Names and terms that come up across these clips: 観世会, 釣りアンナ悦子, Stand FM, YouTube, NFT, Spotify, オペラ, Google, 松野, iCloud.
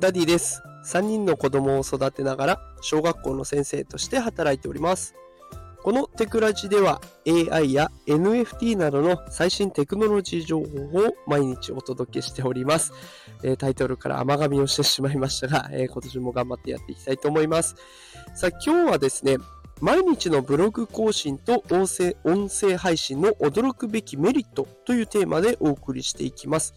ダディです。3人の子供を育てながら小学校の先生として働いております。このテクラジでは AI や NFT などの最新テクノロジー情報を毎日お届けしております。タイトルから甘噛みをしてしまいましたが、今年も頑張ってやっていきたいと思います。さあ、今日はですね、毎日のブログ更新と音声配信の驚くべきメリットというテーマでお送りしていきます。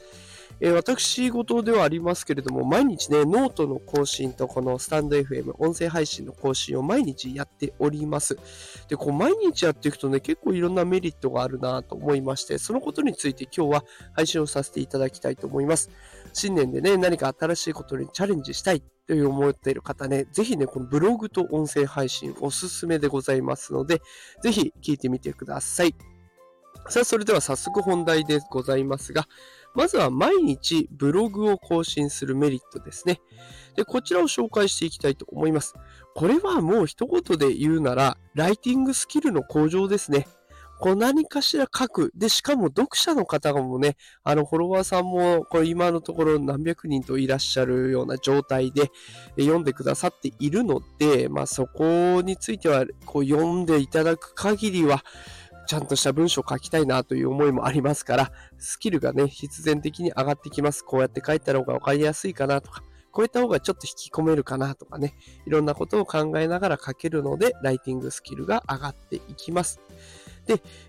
私事ではありますけれども、毎日ね、ノートの更新とこのスタンド FM 音声配信の更新を毎日やっております。で、こう毎日やっていくとね、結構いろんなメリットがあるなと思いまして、そのことについて今日は配信をさせていただきたいと思います。新年でね、何か新しいことにチャレンジしたいという思っている方ね、ぜひね、このブログと音声配信おすすめでございますので、ぜひ聞いてみてください。さあ、それでは早速本題でございますが、まずは毎日ブログを更新するメリットですね。で、こちらを紹介していきたいと思います。これはもう一言で言うなら、ライティングスキルの向上ですね。こう何かしら書く。で、しかも読者の方もね、フォロワーさんも、これ今のところ何百人といらっしゃるような状態で読んでくださっているので、まあそこについては、こう読んでいただく限りは、ちゃんとした文章を書きたいなという思いもありますから、スキルがね、必然的に上がってきます。こうやって書いた方が分かりやすいかなとか、こういった方がちょっと引き込めるかなとかね、いろんなことを考えながら書けるので、ライティングスキルが上がっていきます。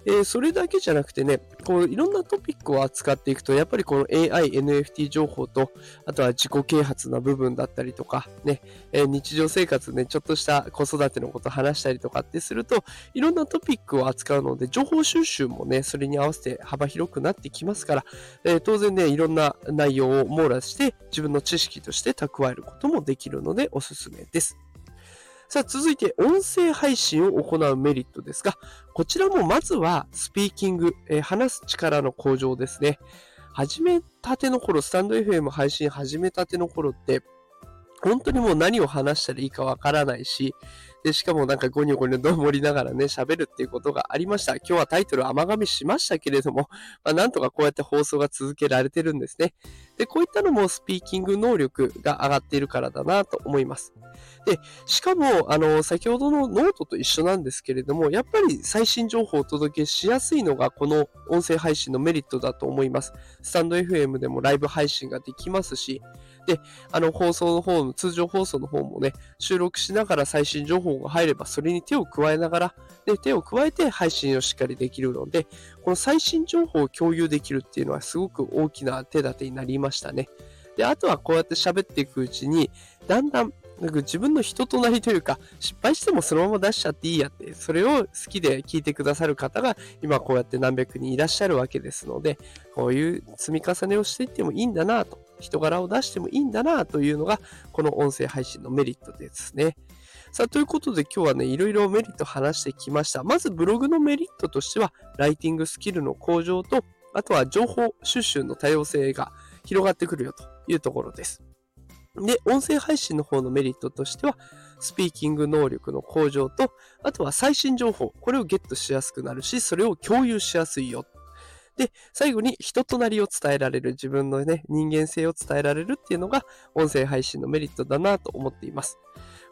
で、それだけじゃなくてね、こういろんなトピックを扱っていくと、やっぱりこの AI、NFT 情報と、あとは自己啓発の部分だったりとか、ね、日常生活ね、ちょっとした子育てのこと話したりとかってすると、いろんなトピックを扱うので、情報収集もね、それに合わせて幅広くなってきますから、当然ね、いろんな内容を網羅して、自分の知識として蓄えることもできるので、おすすめです。さあ、続いて音声配信を行うメリットですが、こちらもまずはスピーキング、話す力の向上ですね。始めたての頃、スタンド FM 配信始めたての頃って、本当にもう何を話したらいいかわからないし、で、しかもなんかゴニョゴニョどもりながらね、喋るっていうことがありました。今日はタイトル甘噛みしましたけれども、まあ、なんとかこうやって放送が続けられてるんですね。で、こういったのもスピーキング能力が上がっているからだなと思います。で、しかも、先ほどのノートと一緒なんですけれども、やっぱり最新情報をお届けしやすいのがこの音声配信のメリットだと思います。スタンド FM でもライブ配信ができますし、で、放送の方の、通常放送の方もね、収録しながら最新情報が入れば、それに手を加えながら、で、手を加えて配信をしっかりできるので、この最新情報を共有できるっていうのはすごく大きな手立てになりましたね。で、あとはこうやって喋っていくうちに、だんだん自分の人となりというか、失敗してもそのまま出しちゃっていいやって、それを好きで聞いてくださる方が今こうやって何百人いらっしゃるわけですので、こういう積み重ねをしていってもいいんだなと、人柄を出してもいいんだなというのがこの音声配信のメリットですね。さあ、ということで今日はね、いろいろメリット話してきました。まずブログのメリットとしては、ライティングスキルの向上と、あとは情報収集の多様性が広がってくるよというところです。で、音声配信の方のメリットとしては、スピーキング能力の向上と、あとは最新情報、これをゲットしやすくなるし、それを共有しやすいよ。で、最後に人となりを伝えられる、自分のね、人間性を伝えられるっていうのが、音声配信のメリットだなと思っています。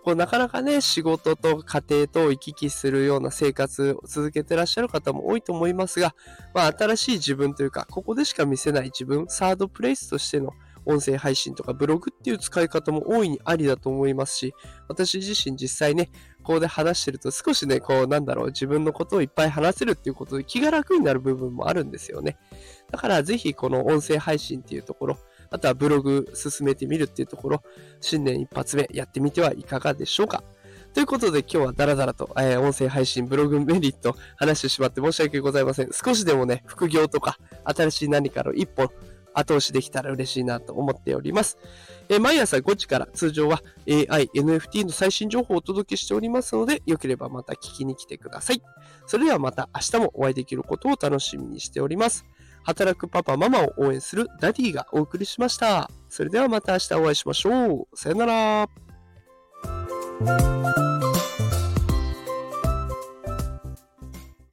こうなかなかね、仕事と家庭と行き来するような生活を続けてらっしゃる方も多いと思いますが、まあ、新しい自分というか、ここでしか見せない自分、サードプレイスとしての、音声配信とかブログっていう使い方も大いにありだと思いますし、私自身実際ね、ここで話してると少しね、こうなんだろう、自分のことをいっぱい話せるっていうことで気が楽になる部分もあるんですよね。だからぜひこの音声配信っていうところ、あとはブログ進めてみるっていうところ、新年一発目やってみてはいかがでしょうか。ということで今日はダラダラと、音声配信、ブログメリット話してしまって申し訳ございません。少しでもね、副業とか新しい何かの一歩後押しできたら嬉しいなと思っております。毎朝5時から通常は AI、NFT の最新情報をお届けしておりますので、よければまた聞きに来てください。それではまた明日もお会いできることを楽しみにしております。働くパパママを応援するダディがお送りしました。それではまた明日お会いしましょう。さよなら。